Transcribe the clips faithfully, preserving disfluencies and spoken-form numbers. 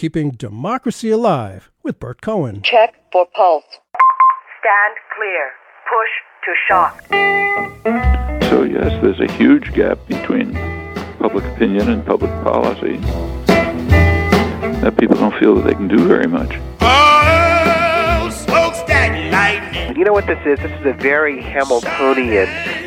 Keeping Democracy Alive with Burt Cohen. Check for pulse. Stand clear. Push to shock. So yes, there's a huge gap between public opinion and public policy that people don't feel that they can do very much. Oh, smokestack lightning. You know what this is? This is a very Hamiltonian system.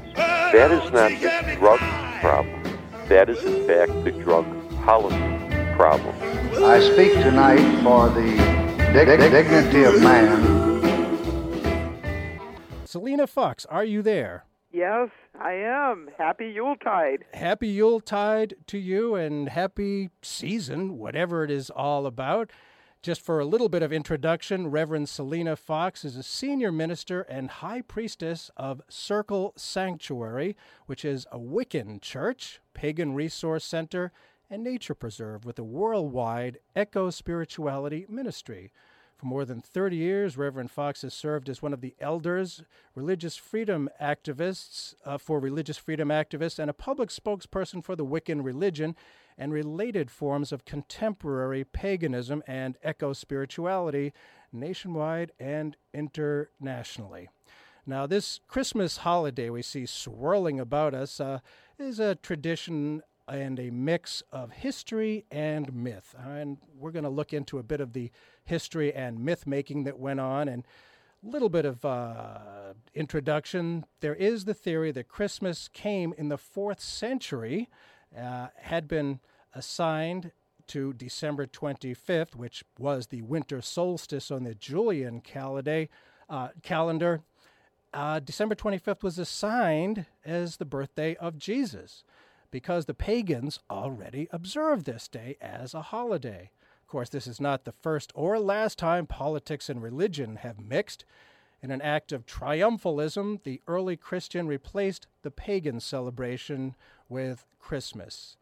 that is not the drug problem. That is, in fact, the drug policy problem. I speak tonight for the dig- dig- dignity of man. Selena Fox, are you there? Yes, I am. Happy Yuletide. Happy Yuletide to you and happy season, whatever it is all about. Just for a little bit of introduction, Reverend Selena Fox is a senior minister and high priestess of Circle Sanctuary, which is a Wiccan church, pagan resource center, and nature preserve with a worldwide eco-spirituality ministry. For more than thirty years, Reverend Fox has served as one of the elders, religious freedom activists uh, for religious freedom activists, and a public spokesperson for the Wiccan religion and related forms of contemporary paganism and eco-spirituality nationwide and internationally. Now, this Christmas holiday we see swirling about us uh, is a tradition and a mix of history and myth. And we're going to look into a bit of the history and myth-making that went on, and a little bit of uh, introduction. There is the theory that Christmas came in the fourth century, uh, had been assigned to December twenty-fifth, which was the winter solstice on the Julian calendar, uh, calendar. Uh, December twenty-fifth was assigned as the birthday of Jesus, because the pagans already observed this day as a holiday. Of course, this is not the first or last time politics and religion have mixed. In an act of triumphalism, the early Christian replaced the pagan celebration with Christmas.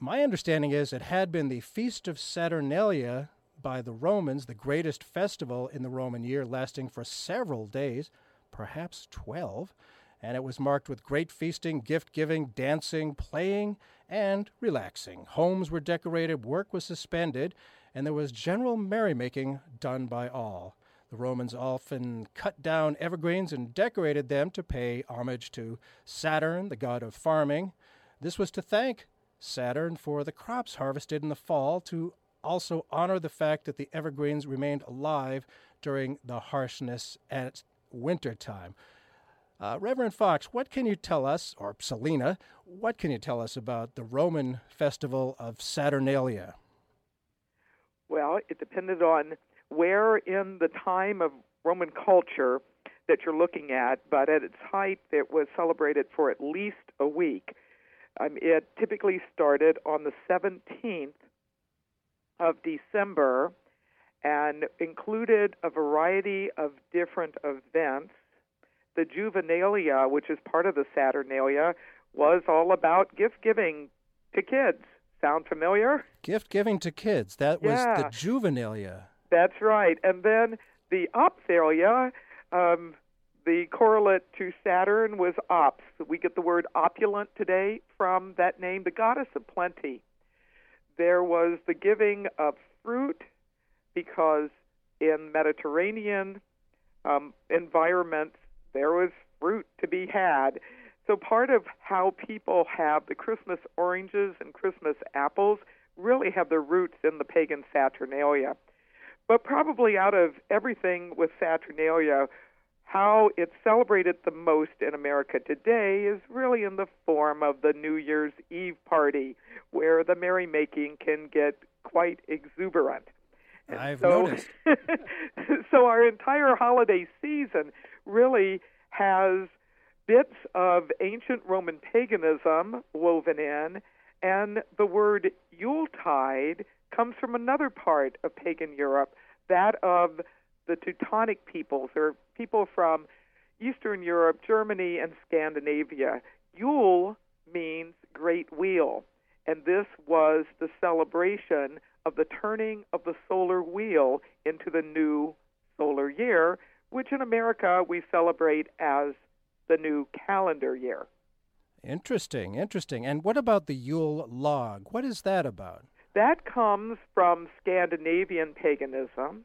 My understanding is it had been the Feast of Saturnalia by the Romans, the greatest festival in the Roman year, lasting for several days, perhaps twelve, and it was marked with great feasting, gift-giving, dancing, playing, and relaxing. Homes were decorated, work was suspended, and there was general merrymaking done by all. The Romans often cut down evergreens and decorated them to pay homage to Saturn, the god of farming. This was to thank Saturn for the crops harvested in the fall, to also honor the fact that the evergreens remained alive during the harshness at wintertime. Uh, Reverend Fox, what can you tell us, or Selena, what can you tell us about the Roman festival of Saturnalia? Well, it depended on where in the time of Roman culture that you're looking at, but at its height, it was celebrated for at least a week. Um, it typically started on the seventeenth of December and included a variety of different events. The Juvenalia, which is part of the Saturnalia, was all about gift-giving to kids. Sound familiar? Gift-giving to kids. That was yeah. the Juvenalia. That's right. And then the Ophalia, um, the correlate to Saturn was Ops. We get the word opulent today from that name, the goddess of plenty. There was the giving of fruit, because in Mediterranean um, environments, there was fruit to be had. So part of how people have the Christmas oranges and Christmas apples really have their roots in the pagan Saturnalia. But probably out of everything with Saturnalia, how it's celebrated the most in America today is really in the form of the New Year's Eve party, where the merrymaking can get quite exuberant. And I've so, noticed. So our entire holiday season really has bits of ancient Roman paganism woven in, and the word Yuletide comes from another part of pagan Europe, that of the Teutonic peoples, or people from Eastern Europe, Germany, and Scandinavia. Yule means great wheel, and this was the celebration of the turning of the solar wheel into the new solar year, which in America we celebrate as the new calendar year. Interesting, interesting. And what about the Yule log? What is that about? That comes from Scandinavian paganism,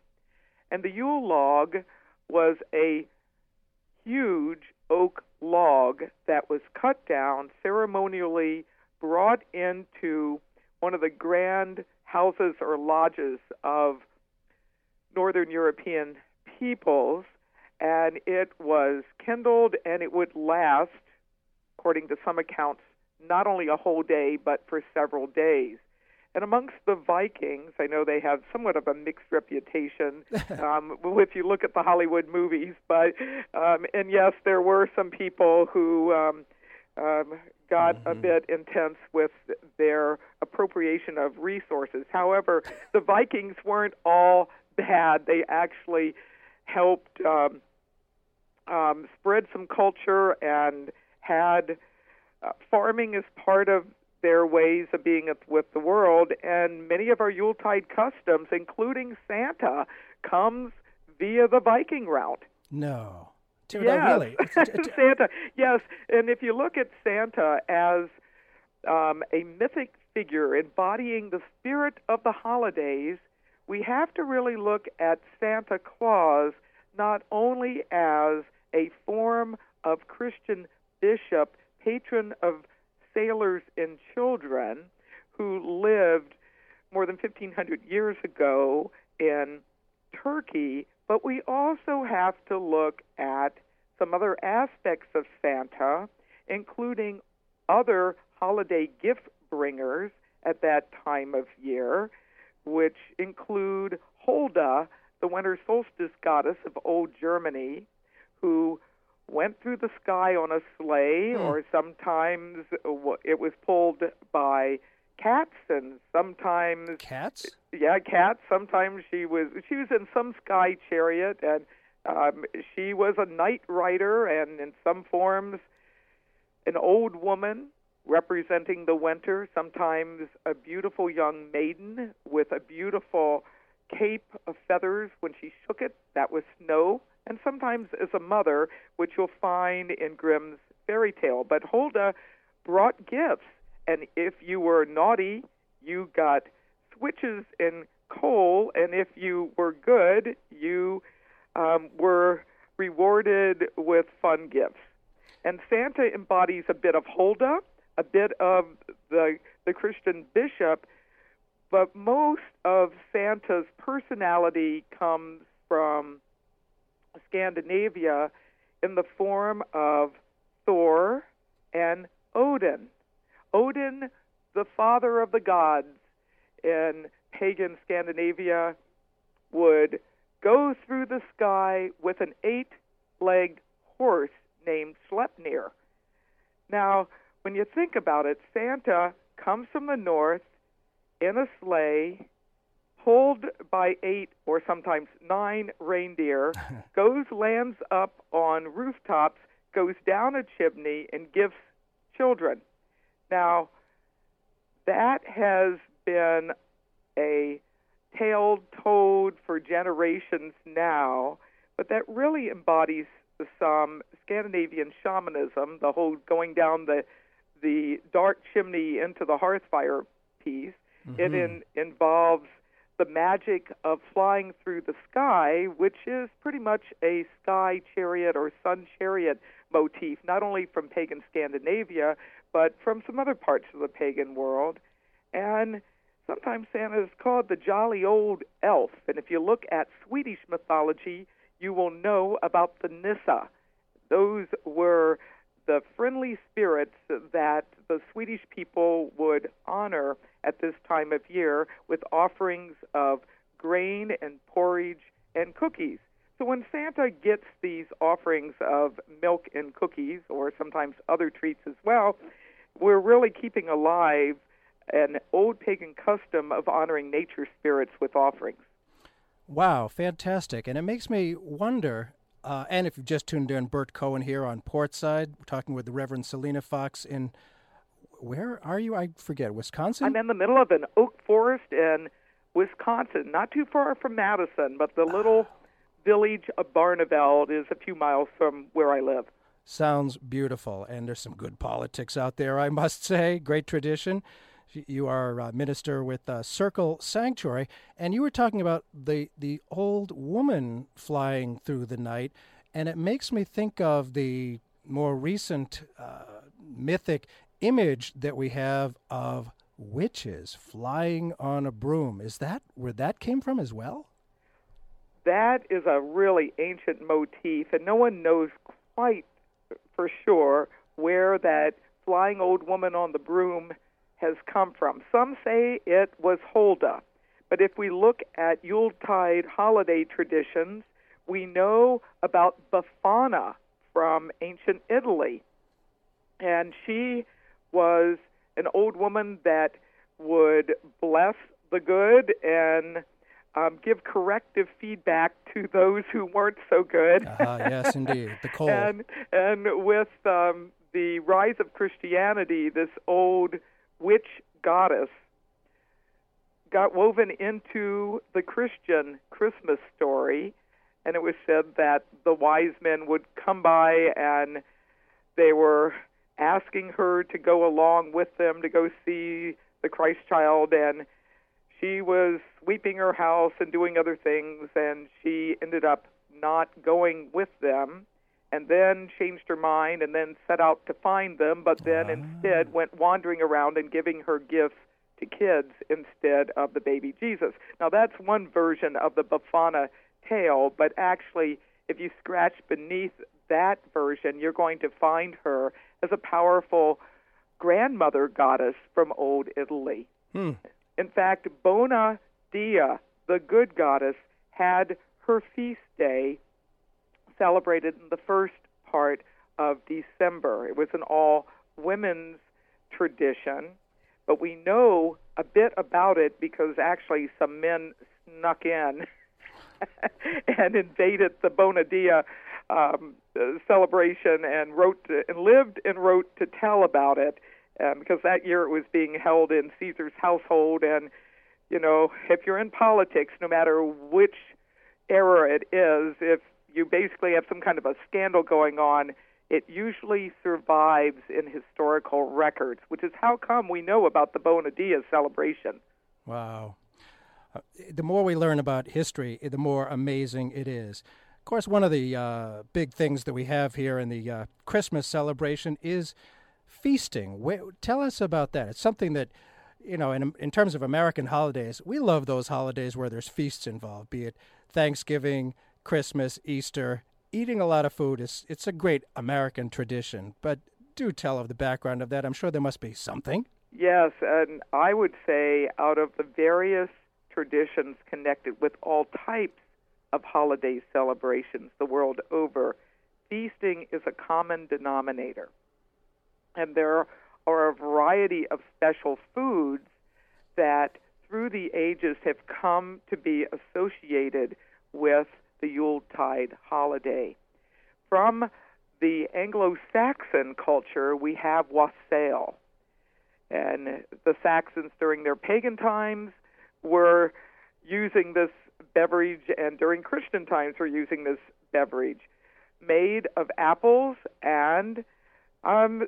and the Yule log was a huge oak log that was cut down, ceremonially brought into one of the grand houses or lodges of Northern European peoples, and it was kindled, and it would last, according to some accounts, not only a whole day, but for several days. And amongst the Vikings, I know they have somewhat of a mixed reputation um, if you look at the Hollywood movies. But um, and yes, there were some people who um, um, got mm-hmm. a bit intense with their appropriation of resources. However, the Vikings weren't all bad. They actually helped um, um, spread some culture and had uh, farming as part of their ways of being with the world, and many of our Yuletide customs, including Santa, comes via the Viking route. No. Dude, yes. I really. Santa, yes. And if you look at Santa as um, a mythic figure embodying the spirit of the holidays, we have to really look at Santa Claus not only as a form of Christian bishop, patron of sailors and children who lived more than fifteen hundred years ago in Turkey, but we also have to look at some other aspects of Santa, including other holiday gift bringers at that time of year, which include Holda, the winter solstice goddess of old Germany, who went through the sky on a sleigh, hmm. or sometimes it was pulled by cats, and sometimes cats. Yeah, cats. Sometimes she was she was in some sky chariot, and um, she was a night rider, and in some forms, an old woman representing the winter. Sometimes a beautiful young maiden with a beautiful cape of feathers. When she shook it, that was snow. And sometimes as a mother, which you'll find in Grimm's fairy tale. But Holda brought gifts, and if you were naughty, you got switches and coal, and if you were good, you um, were rewarded with fun gifts. And Santa embodies a bit of Holda, a bit of the the Christian bishop, but most of Santa's personality comes from Scandinavia in the form of Thor and Odin. Odin, the father of the gods in pagan Scandinavia, would go through the sky with an eight-legged horse named Sleipnir. Now, when you think about it, Santa comes from the north in a sleigh, pulled by eight or sometimes nine reindeer, goes, lands up on rooftops, goes down a chimney, and gives children. Now, that has been a tale told for generations now, but that really embodies some Scandinavian shamanism, the whole going down the the dark chimney into the hearth fire piece. Mm-hmm. It in, involves the magic of flying through the sky, which is pretty much a sky chariot or sun chariot motif, not only from pagan Scandinavia, but from some other parts of the pagan world. And sometimes Santa is called the jolly old elf. And if you look at Swedish mythology, you will know about the Nissa. Those were the friendly spirits that the Swedish people would honor at this time of year with offerings of grain and porridge and cookies. So when Santa gets these offerings of milk and cookies, or sometimes other treats as well, we're really keeping alive an old pagan custom of honoring nature spirits with offerings. Wow, fantastic. And it makes me wonder, uh, and if you've just tuned in, Burt Cohen here on Portside. We're talking with the Reverend Selena Fox in, where are you? I forget, Wisconsin? I'm in the middle of an oak forest in Wisconsin, not too far from Madison, but the little ah. village of Barneveld is a few miles from where I live. Sounds beautiful, and there's some good politics out there, I must say. Great tradition. You are a minister with uh, Circle Sanctuary, and you were talking about the, the old woman flying through the night, and it makes me think of the more recent uh, mythic image that we have of witches flying on a broom. Is that where that came from as well? That is a really ancient motif, and no one knows quite for sure where that flying old woman on the broom has come from. Some say it was Holda, but if we look at Yuletide holiday traditions, we know about Befana from ancient Italy, and she was an old woman that would bless the good and um, give corrective feedback to those who weren't so good. Uh-huh, yes, indeed, the cold. and, and with um, the rise of Christianity, this old witch goddess got woven into the Christian Christmas story, and it was said that the wise men would come by and they were asking her to go along with them to go see the Christ child, and she was sweeping her house and doing other things, and she ended up not going with them, and then changed her mind and then set out to find them, but then ah. instead went wandering around and giving her gifts to kids instead of the baby Jesus. Now, that's one version of the Befana tale, but actually, if you scratch beneath that version, you're going to find her as a powerful grandmother goddess from old Italy. Hmm. In fact, Bona Dea, the good goddess, had her feast day celebrated in the first part of December. It was an all-women's tradition, but we know a bit about it because actually some men snuck in and invaded the Bona Dea Um, uh, celebration and wrote to, and lived and wrote to tell about it, um, because that year it was being held in Caesar's household. And you know, if you're in politics, no matter which era it is, if you basically have some kind of a scandal going on, it usually survives in historical records, which is how come we know about the Bona Dea celebration. Wow. Uh, the more we learn about history, the more amazing it is. Of course, one of the uh, big things that we have here in the uh, Christmas celebration is feasting. We, tell us about that. It's something that, you know, in, in terms of American holidays, we love those holidays where there's feasts involved, be it Thanksgiving, Christmas, Easter. Eating a lot of food, is it's a great American tradition. But do tell of the background of that. I'm sure there must be something. Yes, and I would say out of the various traditions connected with all types of holiday celebrations the world over, feasting is a common denominator. And there are a variety of special foods that through the ages have come to be associated with the Yuletide holiday. From the Anglo-Saxon culture, we have wassail. And the Saxons during their pagan times were using this beverage, and during Christian times we're using this beverage made of apples and um,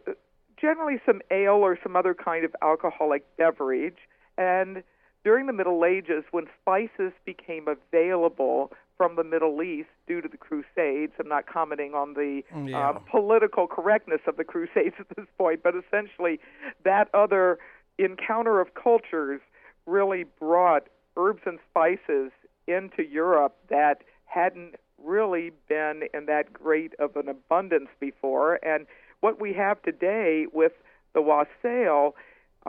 generally some ale or some other kind of alcoholic beverage. And during the Middle Ages, when spices became available from the Middle East due to the Crusades, I'm not commenting on the yeah. um, political correctness of the Crusades at this point, but essentially that other encounter of cultures really brought herbs and spices into Europe that hadn't really been in that great of an abundance before. And what we have today with the wassail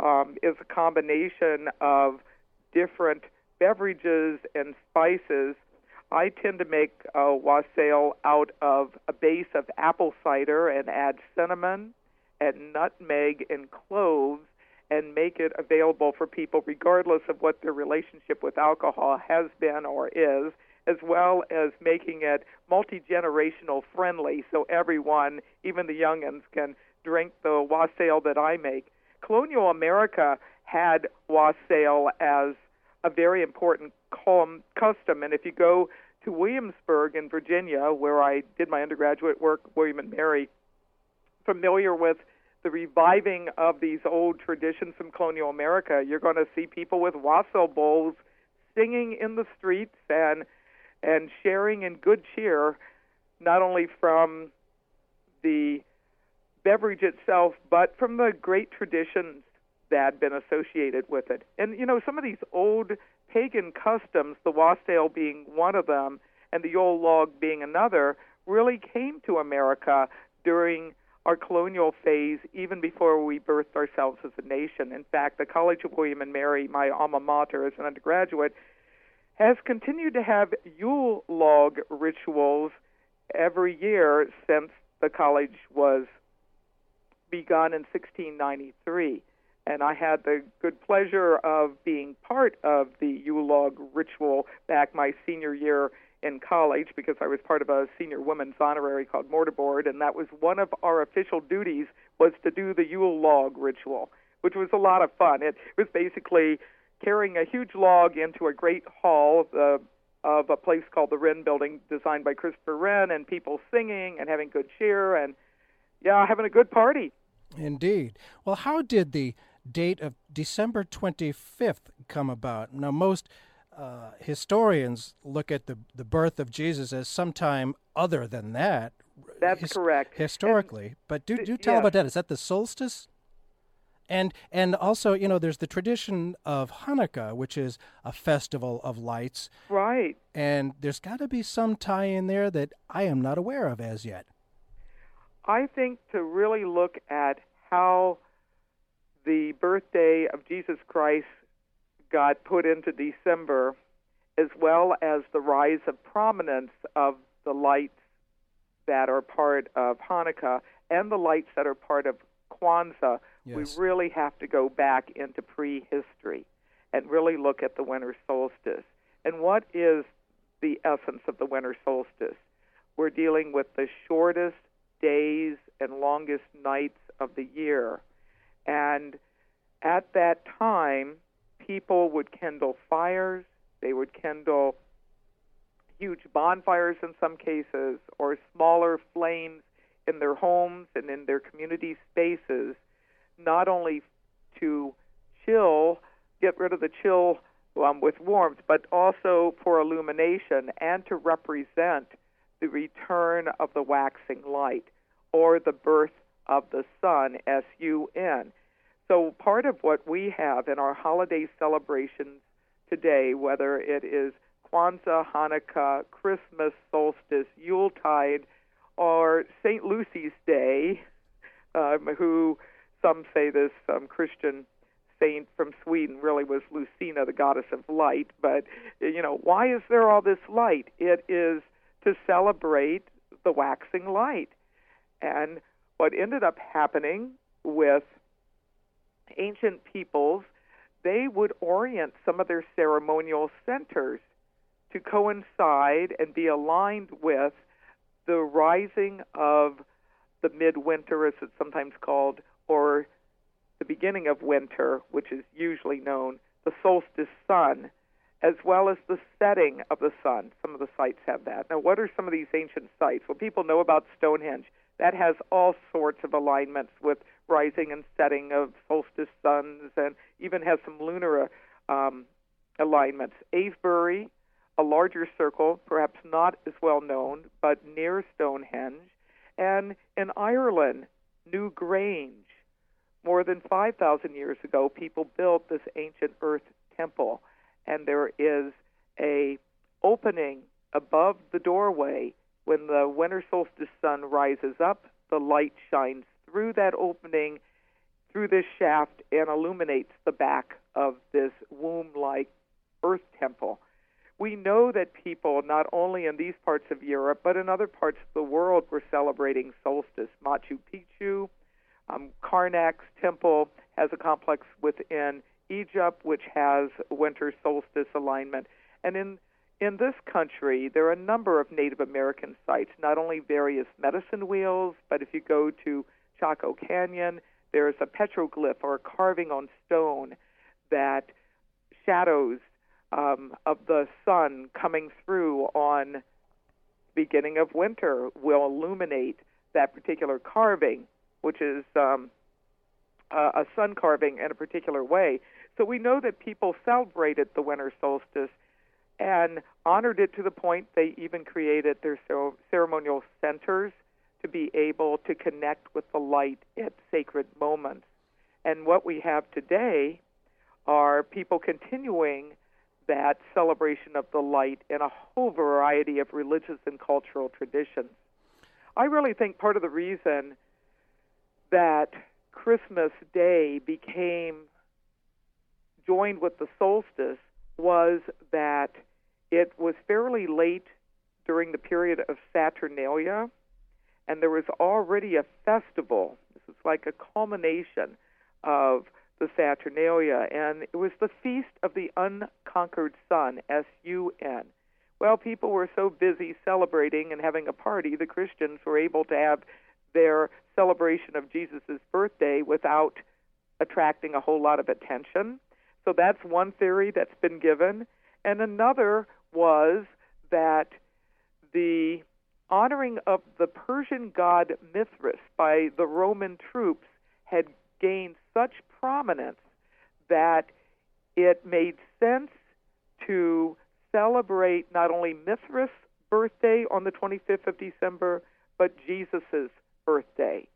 um, is a combination of different beverages and spices. I tend to make a wassail out of a base of apple cider and add cinnamon and nutmeg and cloves and make it available for people regardless of what their relationship with alcohol has been or is, as well as making it multi-generational friendly so everyone, even the young'uns, can drink the wassail that I make. Colonial America had wassail as a very important custom, and if you go to Williamsburg in Virginia, where I did my undergraduate work, William and Mary, familiar with the reviving of these old traditions from colonial America, you're going to see people with wassail bowls singing in the streets and and sharing in good cheer, not only from the beverage itself, but from the great traditions that had been associated with it. And, you know, some of these old pagan customs, the wassail being one of them and the old log being another, really came to America during our colonial phase, even before we birthed ourselves as a nation. In fact, the College of William and Mary, my alma mater as an undergraduate, has continued to have Yule log rituals every year since the college was begun in sixteen ninety-three. And I had the good pleasure of being part of the Yule log ritual back my senior year in college, because I was part of a senior women's honorary called Mortarboard, and that was one of our official duties, was to do the Yule log ritual, which was a lot of fun. It was basically carrying a huge log into a great hall uh, of a place called the Wren Building, designed by Christopher Wren, and people singing and having good cheer and, yeah, having a good party. Indeed. Well, how did the date of December twenty-fifth come about? Now, most Uh, historians look at the the birth of Jesus as sometime other than that. That's his, correct. Historically. And but do, do tell yeah. about that. Is that the solstice? And and also, you know, there's the tradition of Hanukkah, which is a festival of lights. Right. And there's got to be some tie in there that I am not aware of as yet. I think to really look at how the birthday of Jesus Christ got put into December, as well as the rise of prominence of the lights that are part of Hanukkah and the lights that are part of Kwanzaa, yes. We really have to go back into prehistory and really look at the winter solstice. And what is the essence of the winter solstice? We're dealing with the shortest days and longest nights of the year. And at that time, people would kindle fires, they would kindle huge bonfires in some cases, or smaller flames in their homes and in their community spaces, not only to chill, get rid of the chill um, with warmth, but also for illumination and to represent the return of the waxing light, or the birth of the sun, S U N. So part of what we have in our holiday celebrations today, whether it is Kwanzaa, Hanukkah, Christmas, solstice, Yuletide, or Saint Lucy's Day, um, who some say this um, Christian saint from Sweden really was Lucina, the goddess of light. But, you know, why is there all this light? It is to celebrate the waxing light. And what ended up happening with ancient peoples, they would orient some of their ceremonial centers to coincide and be aligned with the rising of the midwinter, as it's sometimes called, or the beginning of winter, which is usually known, the solstice sun, as well as the setting of the sun. Some of the sites have that. Now, what are some of these ancient sites? Well, people know about Stonehenge. That has all sorts of alignments with rising and setting of solstice suns, and even has some lunar um, alignments. Avebury, a larger circle, perhaps not as well known, but near Stonehenge. And in Ireland, Newgrange. More than five thousand years ago, people built this ancient earth temple, and there is a opening above the doorway. When the winter solstice sun rises up, the light shines through that opening, through this shaft, and illuminates the back of this womb-like earth temple. We know that people, not only in these parts of Europe, but in other parts of the world, were celebrating solstice. Machu Picchu, Um, Karnak's temple has a complex within Egypt, which has winter solstice alignment. And in in this country, there are a number of Native American sites, not only various medicine wheels, but if you go to Chaco Canyon, there's a petroglyph or a carving on stone that shadows um, of the sun coming through on beginning of winter will illuminate that particular carving, which is um, a sun carving in a particular way. So we know that people celebrated the winter solstice and honored it to the point they even created their ceremonial centers to be able to connect with the light at sacred moments. And what we have today are people continuing that celebration of the light in a whole variety of religious and cultural traditions. I really think part of the reason that Christmas Day became joined with the solstice was that it was fairly late during the period of Saturnalia, and there was already a festival. This is like a culmination of the Saturnalia, and it was the Feast of the Unconquered Sun, S U N. Well, people were so busy celebrating and having a party, the Christians were able to have their celebration of Jesus' birthday without attracting a whole lot of attention. So that's one theory that's been given. And another was that the honoring of the Persian god Mithras by the Roman troops had gained such prominence that it made sense to celebrate not only Mithras' birthday on the twenty-fifth of December, but Jesus' birthday.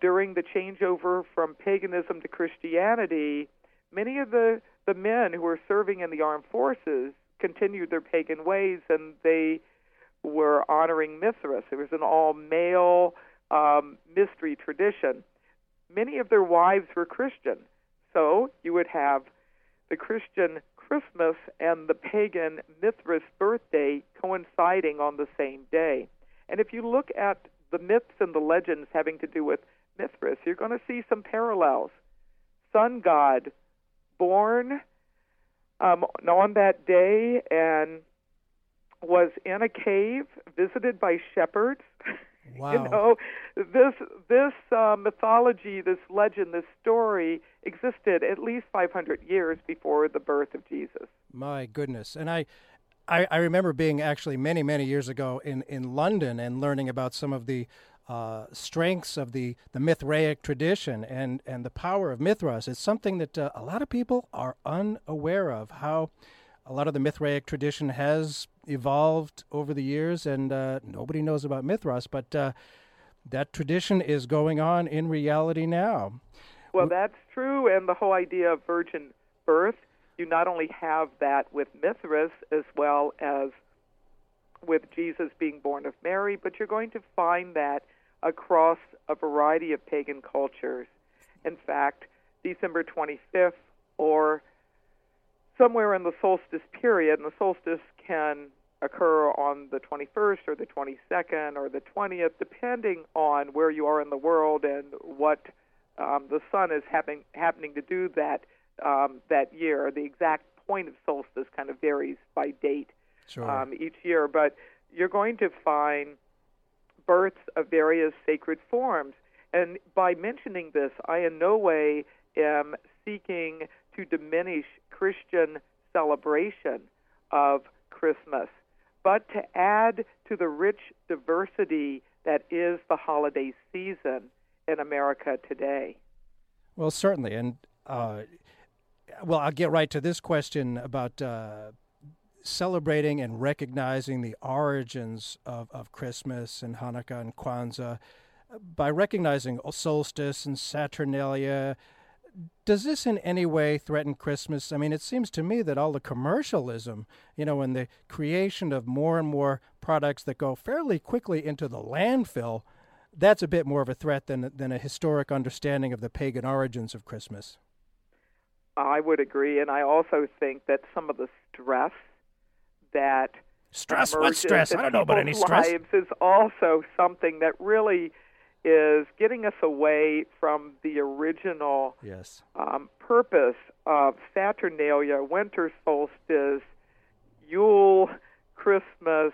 During the changeover from paganism to Christianity, many of the, the men who were serving in the armed forces continued their pagan ways, and they were honoring Mithras. It was an all-male um, mystery tradition. Many of their wives were Christian, so you would have the Christian Christmas and the pagan Mithras birthday coinciding on the same day. And if you look at the myths and the legends having to do with Mithras, you're going to see some parallels. Sun god born um, on that day and was in a cave visited by shepherds. Wow. You know, this this uh, mythology, this legend, this story existed at least five hundred years before the birth of Jesus. My goodness. And I, I, I remember being actually many, many years ago in, in London and learning about some of the uh, strengths of the, the Mithraic tradition and, and the power of Mithras. It's something that uh, a lot of people are unaware of, how a lot of the Mithraic tradition has evolved over the years, and uh, nobody knows about Mithras, but uh, that tradition is going on in reality now. Well, that's true, and the whole idea of virgin birth, you not only have that with Mithras as well as with Jesus being born of Mary, but you're going to find that across a variety of pagan cultures. In fact, December twenty-fifth or somewhere in the solstice period, and the solstice can occur on the twenty-first or the twenty-second or the twentieth, depending on where you are in the world and what um, the sun is happening happening to do that um, that year. The exact point of solstice kind of varies by date sure. um, each year, but you're going to find births of various sacred forms. And by mentioning this, I in no way am seeking to diminish Christian celebration of Christmas, but to add to the rich diversity that is the holiday season in America today. Well, certainly. And, uh, well, I'll get right to this question about uh, celebrating and recognizing the origins of, of Christmas and Hanukkah and Kwanzaa. By recognizing solstice and Saturnalia, does this in any way threaten Christmas? I mean, it seems to me that all the commercialism, you know, and the creation of more and more products that go fairly quickly into the landfill, that's a bit more of a threat than, than a historic understanding of the pagan origins of Christmas. I would agree, and I also think that some of the stress that... Stress? What stress? I don't know about any stress. ...lives is also something that really is getting us away from the original yes. um, purpose of Saturnalia, winter solstice, Yule, Christmas,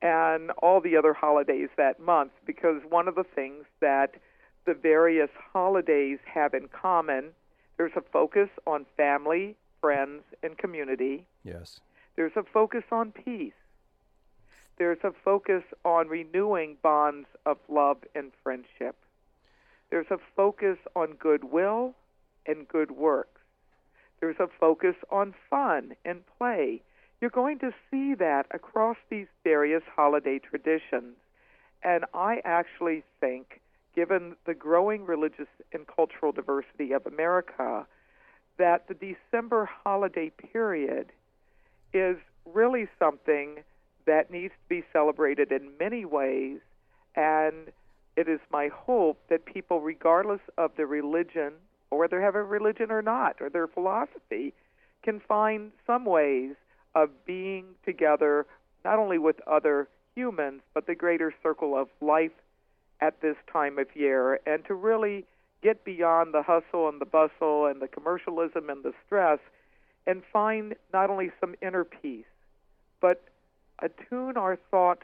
and all the other holidays that month, because one of the things that the various holidays have in common, there's a focus on family, friends, and community. Yes. There's a focus on peace. There's a focus on renewing bonds of love and friendship. There's a focus on goodwill and good works. There's a focus on fun and play. You're going to see that across these various holiday traditions. And I actually think, given the growing religious and cultural diversity of America, that the December holiday period is really something that needs to be celebrated in many ways, and it is my hope that people, regardless of their religion, or whether they have a religion or not, or their philosophy, can find some ways of being together, not only with other humans, but the greater circle of life at this time of year, and to really get beyond the hustle and the bustle and the commercialism and the stress, and find not only some inner peace, but attune our thoughts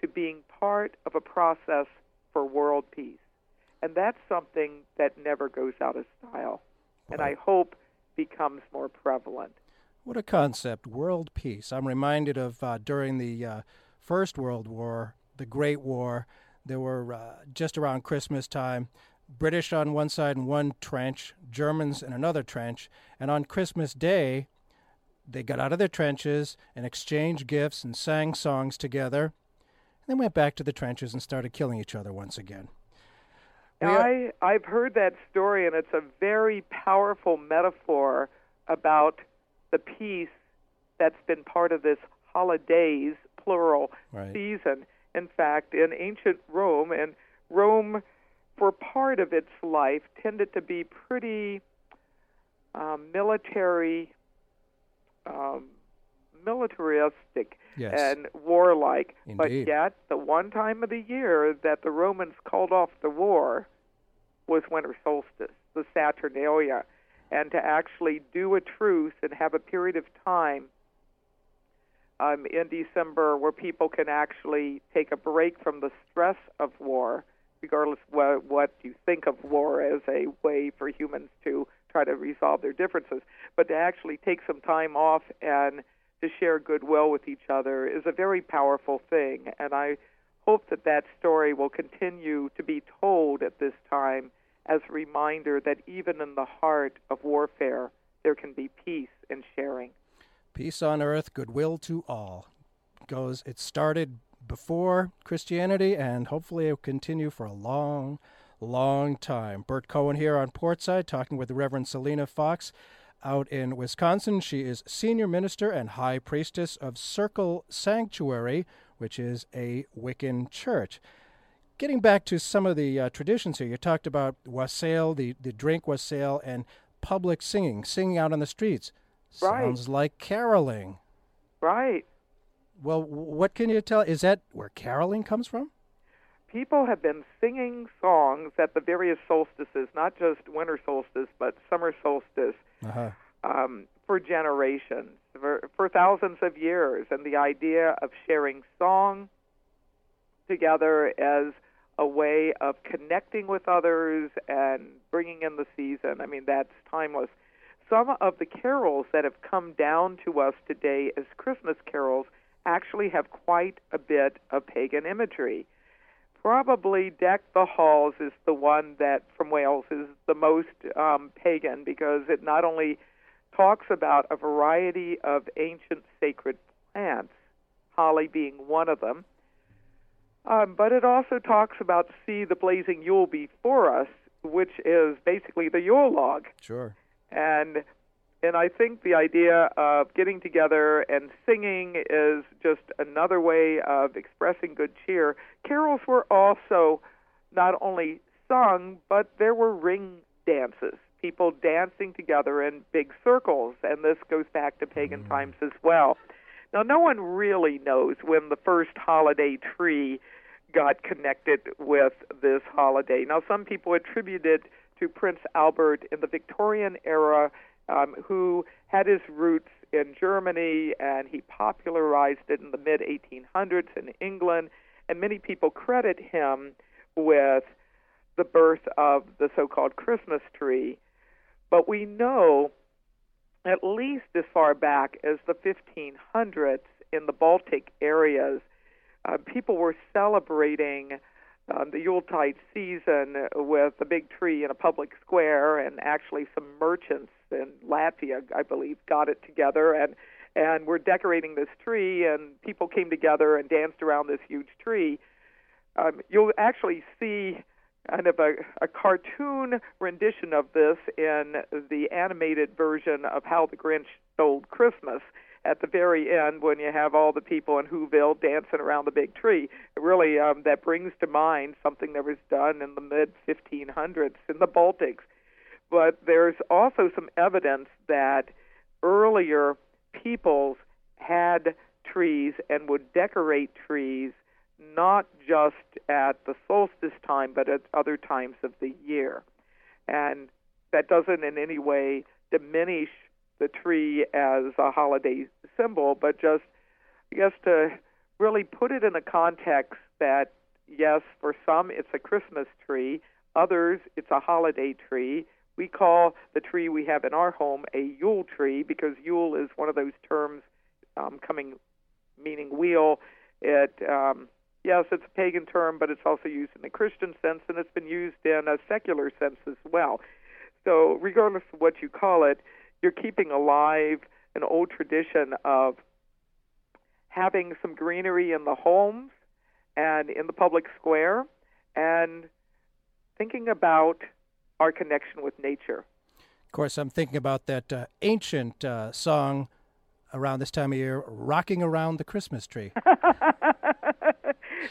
to being part of a process for world peace. And that's something that never goes out of style, and I hope becomes more prevalent. What a concept, world peace. I'm reminded of uh, during the uh, First World War, the Great War, there were, uh, just around Christmas time, British on one side in one trench, Germans in another trench, and on Christmas Day, they got out of their trenches and exchanged gifts and sang songs together, and then went back to the trenches and started killing each other once again. Now, are- I, I've heard that story, and it's a very powerful metaphor about the peace that's been part of this holidays, plural, right. season. In fact, in ancient Rome, and Rome, for part of its life, tended to be pretty um, military, um, militaristic yes. and warlike. Indeed. But yet, the one time of the year that the Romans called off the war was winter solstice, the Saturnalia. And to actually do a truce and have a period of time um, in December where people can actually take a break from the stress of war, regardless of what you think of war as a way for humans to try to resolve their differences, but to actually take some time off and to share goodwill with each other is a very powerful thing. And I hope that that story will continue to be told at this time as a reminder that even in the heart of warfare, there can be peace and sharing. Peace on earth, goodwill to all. Goes. It started before Christianity, and hopefully it will continue for a long, long time. Burt Cohen here on Portside, talking with Reverend Selena Fox out in Wisconsin. She is senior minister and high priestess of Circle Sanctuary, which is a Wiccan church. Getting back to some of the uh, traditions here, you talked about wassail, the, the drink wassail, and public singing, singing out on the streets. Right. Sounds like caroling. Right. Well, what can you tell? Is that where caroling comes from? People have been singing songs at the various solstices, not just winter solstice, but summer solstice, uh-huh. um, for generations, for, for thousands of years. And the idea of sharing song together as a way of connecting with others and bringing in the season. I mean, that's timeless. Some of the carols that have come down to us today as Christmas carols actually have quite a bit of pagan imagery. Probably Deck the Halls is the one that, from Wales, is the most um, pagan, because it not only talks about a variety of ancient sacred plants, holly being one of them, Um, but it also talks about see the blazing Yule before us, which is basically the Yule log. Sure. And and I think the idea of getting together and singing is just another way of expressing good cheer. Carols were also not only sung, but there were ring dances, people dancing together in big circles, and this goes back to pagan mm-hmm. times as well. Now, no one really knows when the first holiday tree got connected with this holiday. Now, some people attribute it to Prince Albert in the Victorian era, um, who had his roots in Germany, and he popularized it in the mid eighteen hundreds in England. And many people credit him with the birth of the so-called Christmas tree. But we know, at least as far back as the fifteen hundreds in the Baltic areas, uh, people were celebrating um, the Yuletide season with a big tree in a public square, and actually some merchants in Latvia, I believe, got it together and, and were decorating this tree, and people came together and danced around this huge tree. Um, you'll actually see kind of a, a cartoon rendition of this in the animated version of How the Grinch Stole Christmas at the very end, when you have all the people in Whoville dancing around the big tree. Really, um, that brings to mind something that was done in the mid fifteen hundreds in the Baltics. But there's also some evidence that earlier peoples had trees and would decorate trees, not just at the solstice time, but at other times of the year. And that doesn't in any way diminish the tree as a holiday symbol, but just, I guess, to really put it in a context that, yes, for some it's a Christmas tree, others it's a holiday tree. We call the tree we have in our home a Yule tree, because Yule is one of those terms um, coming, meaning wheel. It, um, yes, it's a pagan term, but it's also used in the Christian sense, and it's been used in a secular sense as well. So regardless of what you call it, you're keeping alive an old tradition of having some greenery in the homes and in the public square, and thinking about our connection with nature. Of course, I'm thinking about that uh, ancient uh, song around this time of year, Rocking Around the Christmas Tree.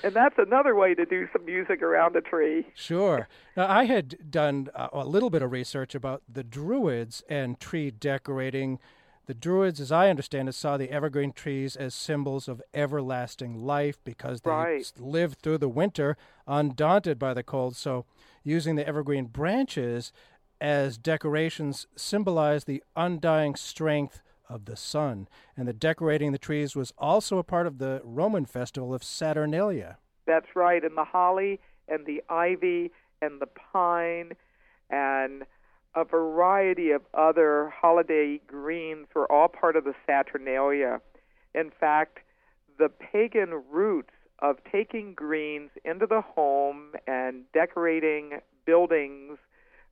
And that's another way to do some music around a tree. Sure. Now, I had done uh, a little bit of research about the Druids and tree decorating. The Druids, as I understand it, saw the evergreen trees as symbols of everlasting life, because they right. lived through the winter undaunted by the cold. So using the evergreen branches as decorations symbolized the undying strength of the sun. And the decorating the trees was also a part of the Roman festival of Saturnalia. That's right, and the holly and the ivy and the pine and a variety of other holiday greens were all part of the Saturnalia. In fact, the pagan roots of taking greens into the home and decorating buildings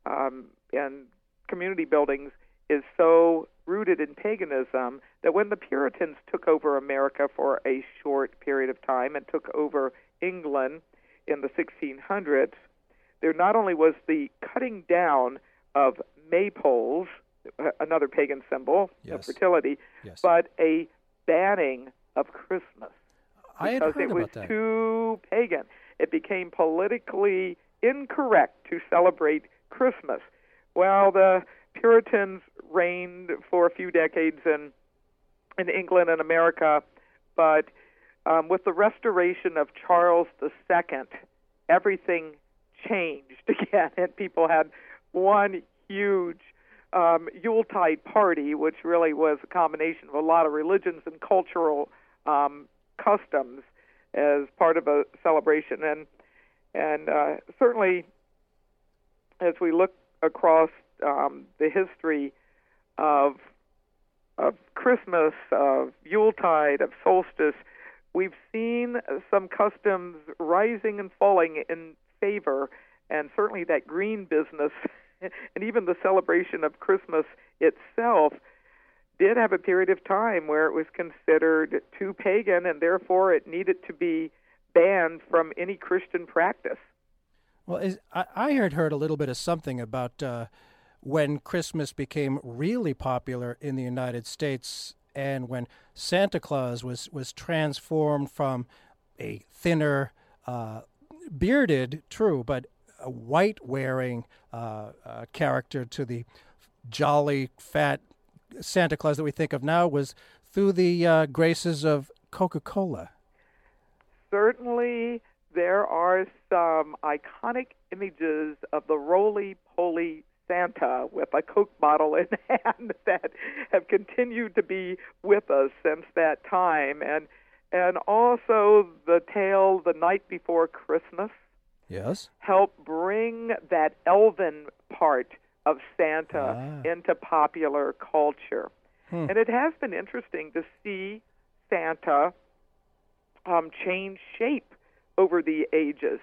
um, and community buildings is so rooted in paganism that when the Puritans took over America for a short period of time and took over England in the sixteen hundreds, there not only was the cutting down of maypoles, another pagan symbol yes. of fertility, yes. but a banning of Christmas. I had heard about that. Because it was that. too pagan. It became politically incorrect to celebrate Christmas. Well, the Puritans reigned for a few decades in in England and America, but um, with the restoration of Charles the Second, everything changed again, and people had one huge um, Yuletide party, which really was a combination of a lot of religions and cultural um, customs as part of a celebration. And, and uh, certainly, as we look across Um, the history of of Christmas, of Yuletide, of solstice, we've seen some customs rising and falling in favor, and certainly that green business and even the celebration of Christmas itself did have a period of time where it was considered too pagan, and therefore it needed to be banned from any Christian practice. Well, is, I, I had heard a little bit of something about uh when Christmas became really popular in the United States, and when Santa Claus was, was transformed from a thinner, uh, bearded, true, but a white-wearing uh, uh, character to the jolly, fat Santa Claus that we think of now, was through the uh, graces of Coca-Cola. Certainly there are some iconic images of the roly-poly Santa with a Coke bottle in hand that have continued to be with us since that time. And and also the tale The Night Before Christmas yes. helped bring that elven part of Santa ah. into popular culture. Hmm. And it has been interesting to see Santa um, change shape over the ages.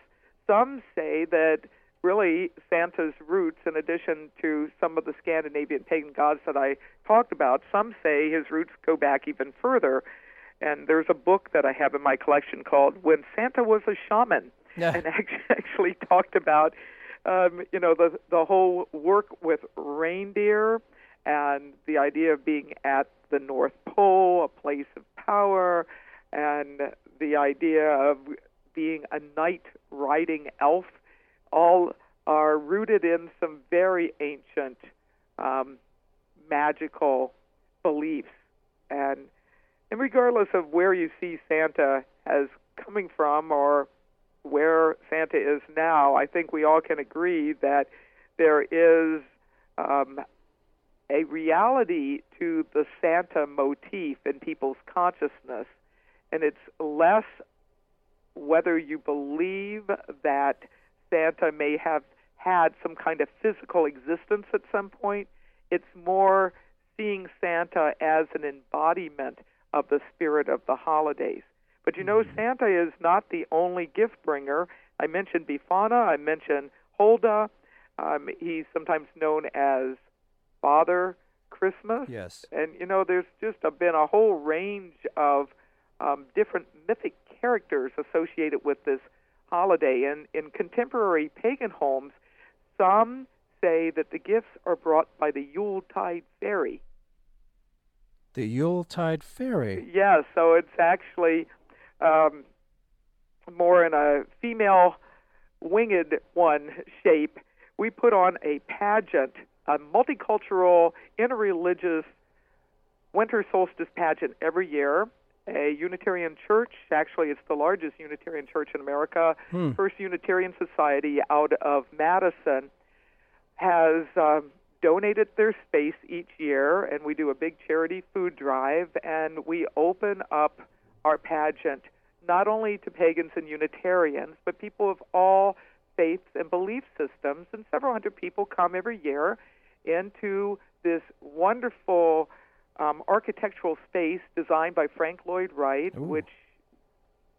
Some say that really Santa's roots, in addition to some of the Scandinavian pagan gods that I talked about, some say his roots go back even further. And there's a book that I have in my collection called When Santa Was a Shaman, yeah. and actually talked about um, you know the the whole work with reindeer and the idea of being at the North Pole, a place of power, and the idea of being a knight riding elf, all are rooted in some very ancient um, magical beliefs. And, and regardless of where you see Santa as coming from or where Santa is now, I think we all can agree that there is um, a reality to the Santa motif in people's consciousness, and it's less whether you believe that Santa may have had some kind of physical existence at some point. It's more seeing Santa as an embodiment of the spirit of the holidays. But you know, mm-hmm. Santa is not the only gift bringer. I mentioned Befana, I mentioned Holda. Um, he's sometimes known as Father Christmas. Yes. And you know, there's just a, been a whole range of um, different mythic characters associated with this holiday. And in contemporary pagan homes, some say that the gifts are brought by the Yuletide fairy. The Yuletide fairy? Yeah, so it's actually um, more in a female winged one shape. We put on a pageant, a multicultural, interreligious winter solstice pageant every year. A Unitarian church, actually it's the largest Unitarian church in America, hmm. First Unitarian Society out of Madison, has um, donated their space each year, and we do a big charity food drive, and we open up our pageant not only to pagans and Unitarians, but people of all faiths and belief systems, and several hundred people come every year into this wonderful Um, architectural space designed by Frank Lloyd Wright, Ooh. which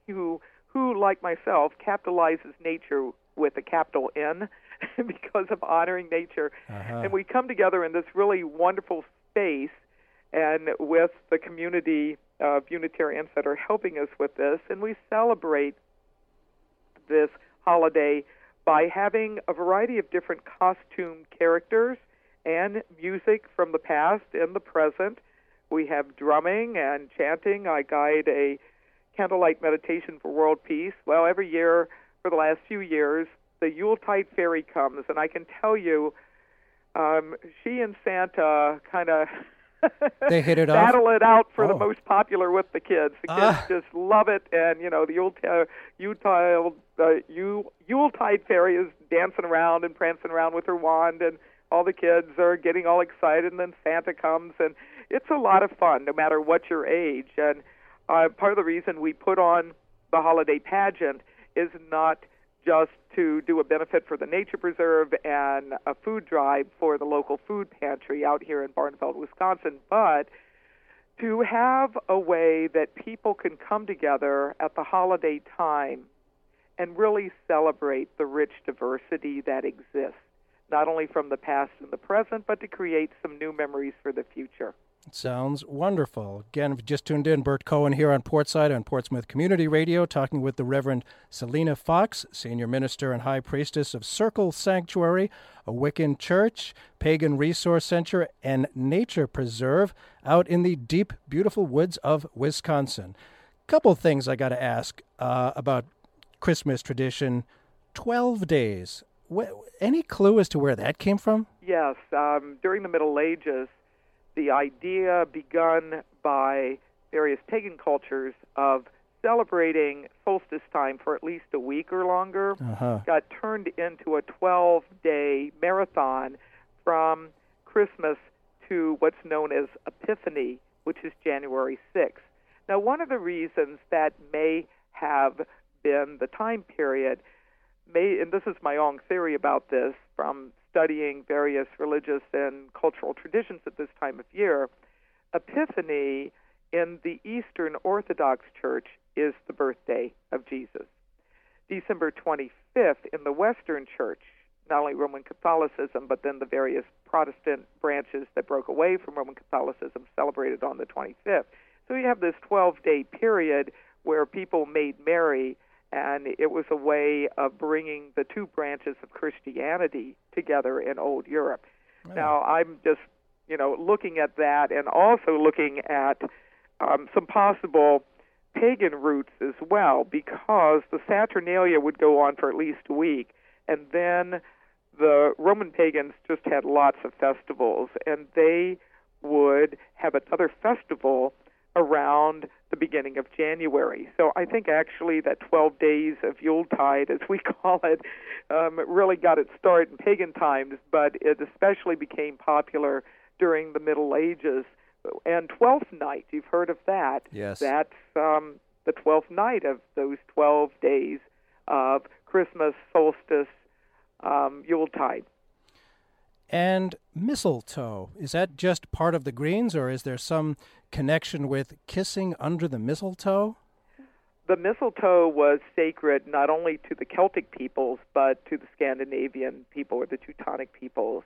who, who, like myself, capitalizes nature with a capital N because of honoring nature. Uh-huh. And we come together in this really wonderful space, and with the community of Unitarians that are helping us with this, and we celebrate this holiday by having a variety of different costume characters and music from the past and the present. We have drumming and chanting. I guide a candlelight meditation for world peace. Well, every year for the last few years, the Yuletide fairy comes, and I can tell you, um, she and Santa kind of they hit it battle off? it out for oh. the most popular with the kids. The kids uh. just love it, and you know the Yuletide, Yuletide, uh, Yule, Yuletide fairy is dancing around and prancing around with her wand, and all the kids are getting all excited, and then Santa comes, and it's a lot of fun, no matter what your age. And uh, part of the reason we put on the holiday pageant is not just to do a benefit for the nature preserve and a food drive for the local food pantry out here in Barneveld, Wisconsin, but to have a way that people can come together at the holiday time and really celebrate the rich diversity that exists, not only from the past and the present, but to create some new memories for the future. Sounds wonderful. Again, if you just tuned in, Burt Cohen here on Portside on Portsmouth Community Radio, talking with the Reverend Selena Fox, Senior Minister and High Priestess of Circle Sanctuary, a Wiccan church, Pagan Resource Center, and Nature Preserve out in the deep, beautiful woods of Wisconsin. Couple things I got to ask uh, about Christmas tradition. twelve days. Any clue as to where that came from? Yes. Um, during the Middle Ages, the idea begun by various pagan cultures of celebrating solstice time for at least a week or longer, uh-huh. got turned into a twelve-day marathon from Christmas to what's known as Epiphany, which is January sixth. Now, one of the reasons that may have been the time period, may, and this is my own theory about this from studying various religious and cultural traditions at this time of year, Epiphany in the Eastern Orthodox Church is the birthday of Jesus. December twenty-fifth in the Western Church, not only Roman Catholicism, but then the various Protestant branches that broke away from Roman Catholicism celebrated on the twenty-fifth. So you have this twelve-day period where people made merry, and it was a way of bringing the two branches of Christianity together in old Europe. Wow. Now, I'm just, you know, looking at that and also looking at um, some possible pagan roots as well, because the Saturnalia would go on for at least a week, and then the Roman pagans just had lots of festivals, and they would have another festival around the beginning of January. So I think actually that twelve days of Yuletide, as we call it, um, really got its start in pagan times, but it especially became popular during the Middle Ages. And Twelfth Night, you've heard of that. Yes. That's um, the twelfth night of those twelve days of Christmas, solstice, um, Yuletide. And mistletoe, is that just part of the greens, or is there some connection with kissing under the mistletoe? The mistletoe was sacred not only to the Celtic peoples, but to the Scandinavian people or the Teutonic peoples.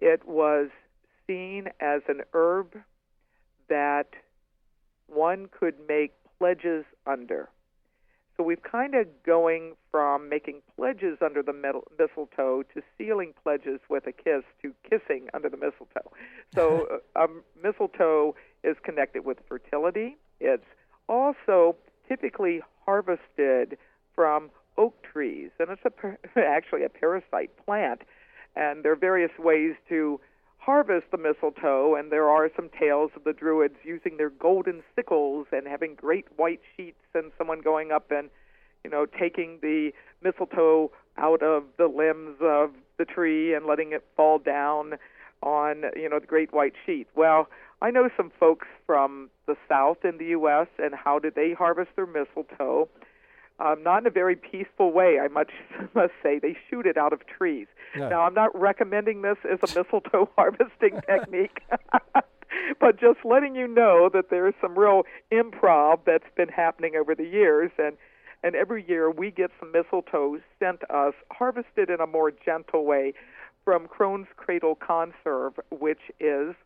It was seen as an herb that one could make pledges under. So we've kind of going from making pledges under the mistletoe to sealing pledges with a kiss to kissing under the mistletoe. So um, mistletoe is connected with fertility. It's also typically harvested from oak trees, and it's a, actually a parasite plant. And there are various ways to harvest the mistletoe, and there are some tales of the Druids using their golden sickles and having great white sheets and someone going up and, you know, taking the mistletoe out of the limbs of the tree and letting it fall down on, you know, the great white sheet. Well, I know some folks from the South in the U S, and how did they harvest their mistletoe? Um, not in a very peaceful way, I much, must say. They shoot it out of trees. No. Now, I'm not recommending this as a mistletoe harvesting technique, but just letting you know that there is some real improv that's been happening over the years, and, and every year we get some mistletoe sent us, harvested in a more gentle way, from Crone's Cradle Conserve, which is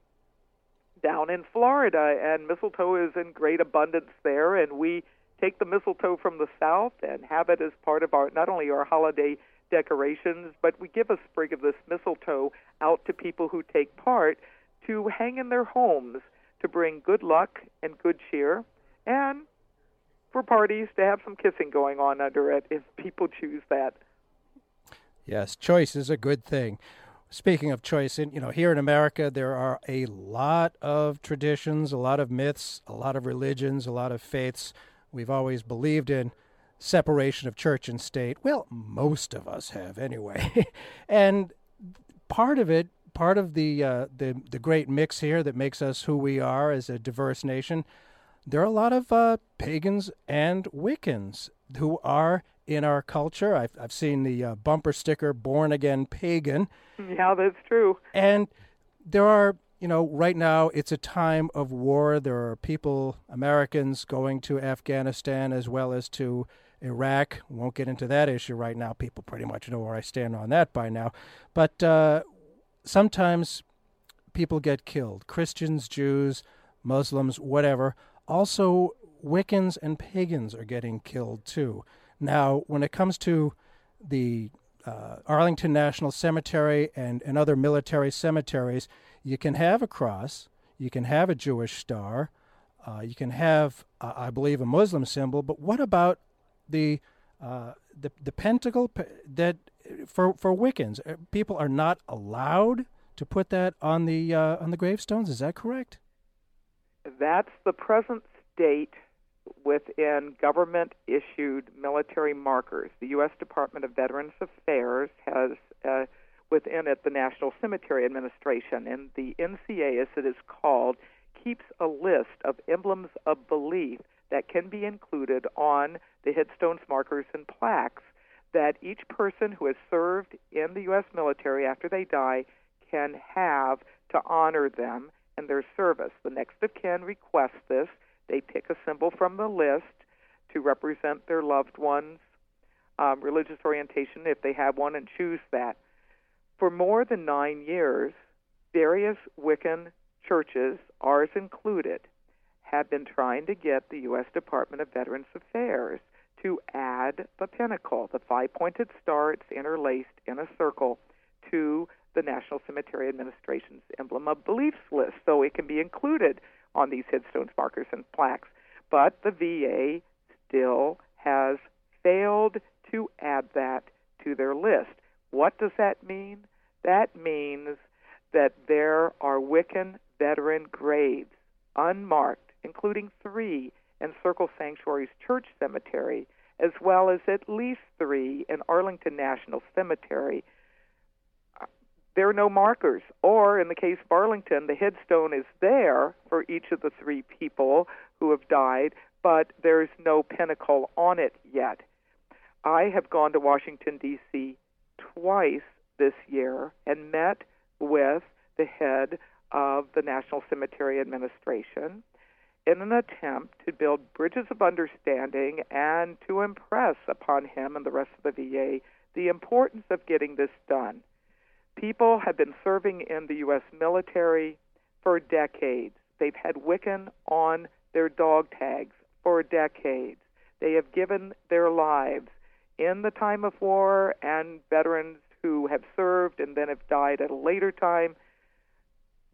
down in Florida, and mistletoe is in great abundance there, and we take the mistletoe from the South and have it as part of our, not only our holiday decorations, but we give a sprig of this mistletoe out to people who take part to hang in their homes to bring good luck and good cheer, and for parties to have some kissing going on under it if people choose that. Yes, choice is a good thing. Speaking of choice, you know, here in America, there are a lot of traditions, a lot of myths, a lot of religions, a lot of faiths. We've always believed in separation of church and state. Well, most of us have anyway. And part of it, part of the, uh, the the great mix here that makes us who we are as a diverse nation, there are a lot of uh, pagans and Wiccans who are in our culture. I've, I've seen the uh, bumper sticker, Born Again Pagan. Yeah, that's true. And there are... You know, right now it's a time of war. There are people, Americans, going to Afghanistan as well as to Iraq. Won't get into that issue right now. People pretty much know where I stand on that by now. But uh, sometimes people get killed. Christians, Jews, Muslims, whatever. Also, Wiccans and pagans are getting killed too. Now, when it comes to the uh, Arlington National Cemetery and, and other military cemeteries, you can have a cross, you can have a Jewish star, uh, you can have, uh, I believe, a Muslim symbol. But what about the uh, the, the pentacle that for for Wiccans? People are not allowed to put that on the uh, on the gravestones. Is that correct? That's the present state within government-issued military markers. The U S Department of Veterans Affairs has uh, within it the National Cemetery Administration, and the N C A, as it is called, keeps a list of emblems of belief that can be included on the headstones, markers, and plaques that each person who has served in the U S military after they die can have to honor them and their service. The next of kin requests this. They pick a symbol from the list to represent their loved one's um, religious orientation, if they have one, and choose that. For more than nine years, various Wiccan churches, ours included, have been trying to get the U S Department of Veterans Affairs to add the pinnacle, the five-pointed star, it's interlaced in a circle, to the National Cemetery Administration's Emblem of Beliefs list, so it can be included on these headstones, markers, and plaques. But the V A still has failed to add that to their list. What does that mean? That means that there are Wiccan veteran graves unmarked, including three in Circle Sanctuary's Church Cemetery, as well as at least three in Arlington National Cemetery. There are no markers, or in the case of Arlington, the headstone is there for each of the three people who have died, but there's no pinnacle on it yet. I have gone to Washington, D C twice this year and met with the head of the National Cemetery Administration in an attempt to build bridges of understanding and to impress upon him and the rest of the V A the importance of getting this done. People have been serving in the U S military for decades. They've had Wiccan on their dog tags for decades. They have given their lives in the time of war, and veterans who have served and then have died at a later time,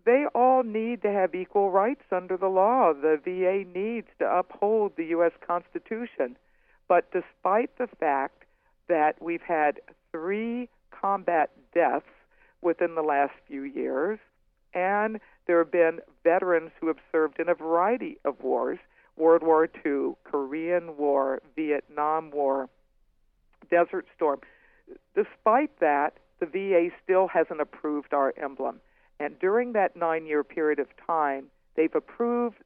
they all need to have equal rights under the law. The V A needs to uphold the U S Constitution. But despite the fact that we've had three combat deaths within the last few years, and there have been veterans who have served in a variety of wars, World War Two, Korean War, Vietnam War, Desert Storm. Despite that, the V A still hasn't approved our emblem. And during that nine-year period of time, they've approved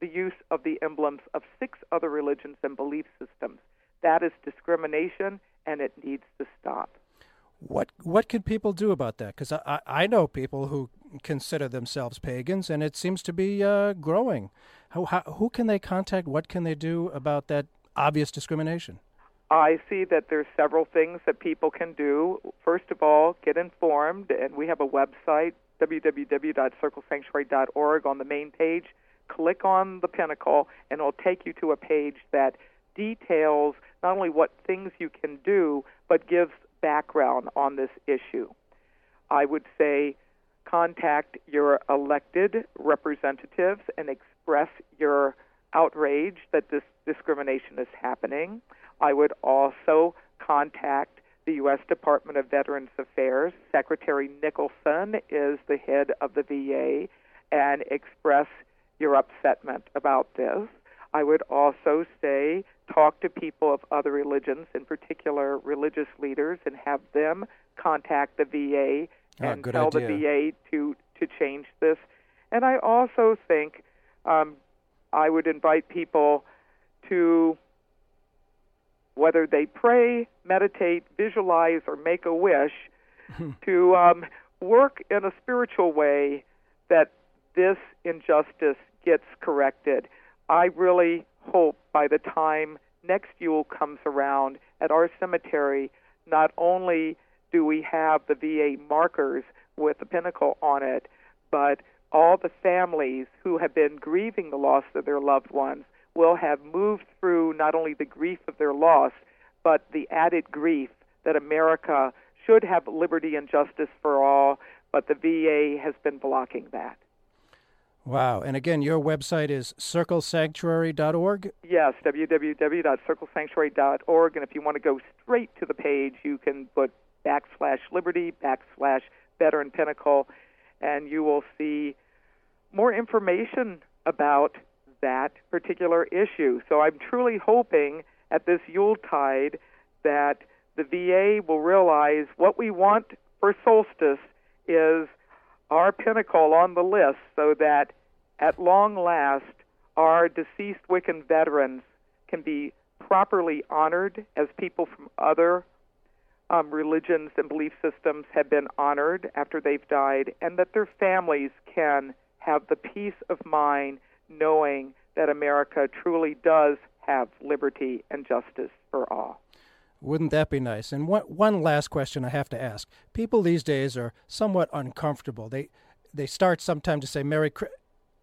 the use of the emblems of six other religions and belief systems. That is discrimination, and it needs to stop. What what could people do about that? Because I, I know people who consider themselves pagans, and it seems to be uh, growing. How, how, who can they contact? What can they do about that obvious discrimination? I see that there's several things that people can do. First of all, get informed, and we have a website, w w w dot circle sanctuary dot org. On the main page, click on the pinnacle, and it'll take you to a page that details not only what things you can do, but gives background on this issue. I would say contact your elected representatives and express your outrage that this discrimination is happening. I would also contact the U S Department of Veterans Affairs. Secretary Nicholson is the head of the V A, and express your upsetment about this. I would also say talk to people of other religions, in particular religious leaders, and have them contact the V A and oh, tell idea. the V A to, to change this. And I also think um, I would invite people to, whether they pray, meditate, visualize, or make a wish, to um, work in a spiritual way that this injustice gets corrected. I really hope by the time next Yule comes around at our cemetery, not only do we have the V A markers with the pinnacle on it, but all the families who have been grieving the loss of their loved ones will have moved through not only the grief of their loss, but the added grief that America should have liberty and justice for all, but the V A has been blocking that. Wow. And again, your website is circle sanctuary dot org? Yes, w w w dot circle sanctuary dot org. And if you want to go straight to the page, you can put backslash liberty, backslash veteran pinnacle, and you will see more information about that particular issue. So I'm truly hoping at this Yuletide that the V A will realize what we want for solstice is our pinnacle on the list, so that at long last our deceased Wiccan veterans can be properly honored as people from other um, religions and belief systems have been honored after they've died, and that their families can have the peace of mind knowing that America truly does have liberty and justice for all. Wouldn't that be nice? And one, one last question I have to ask. People these days are somewhat uncomfortable. They they start sometimes to say Merry Christmas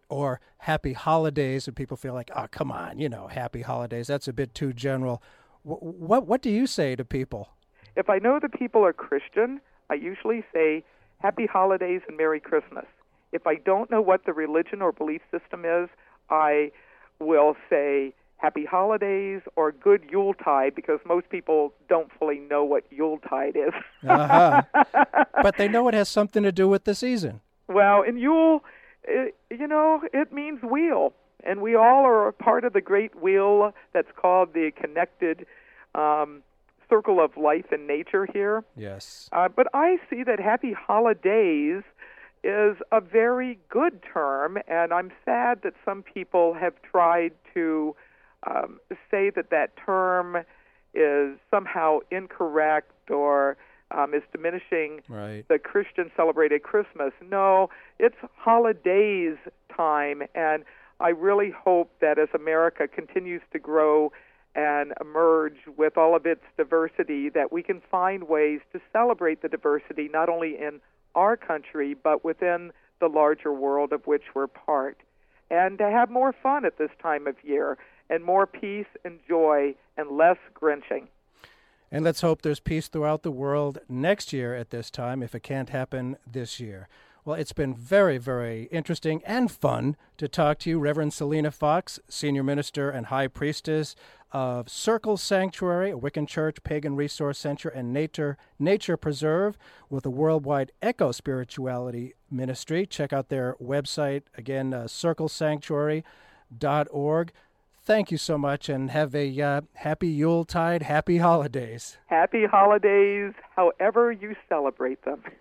or Happy Holidays, and people feel like, oh, come on, you know, Happy Holidays, that's a bit too general. What, what, what do you say to people? If I know the people are Christian, I usually say Happy Holidays and Merry Christmas. If I don't know what the religion or belief system is, I will say Happy Holidays or Good Yuletide, because most people don't fully know what Yuletide is. uh-huh. But they know it has something to do with the season. Well, in Yule, it, you know, it means wheel, and we all are a part of the great wheel that's called the connected um, circle of life and nature here. Yes. Uh, but I see that Happy Holidays is a very good term, and I'm sad that some people have tried to Um, say that that term is somehow incorrect or um, is diminishing right. The Christian celebrated Christmas. No, it's holidays time, and I really hope that as America continues to grow and emerge with all of its diversity, that we can find ways to celebrate the diversity not only in our country but within the larger world of which we're part, and to have more fun at this time of year. And more peace and joy and less grinching. And let's hope there's peace throughout the world next year at this time, if it can't happen this year. Well, it's been very, very interesting and fun to talk to you, Reverend Selena Fox, Senior Minister and High Priestess of Circle Sanctuary, a Wiccan Church, Pagan Resource Center, and Nature Nature Preserve, with a worldwide eco spirituality ministry. Check out their website, again, uh, circle sanctuary dot org. Thank you so much, and have a uh, happy Yuletide, happy holidays. Happy holidays, however you celebrate them.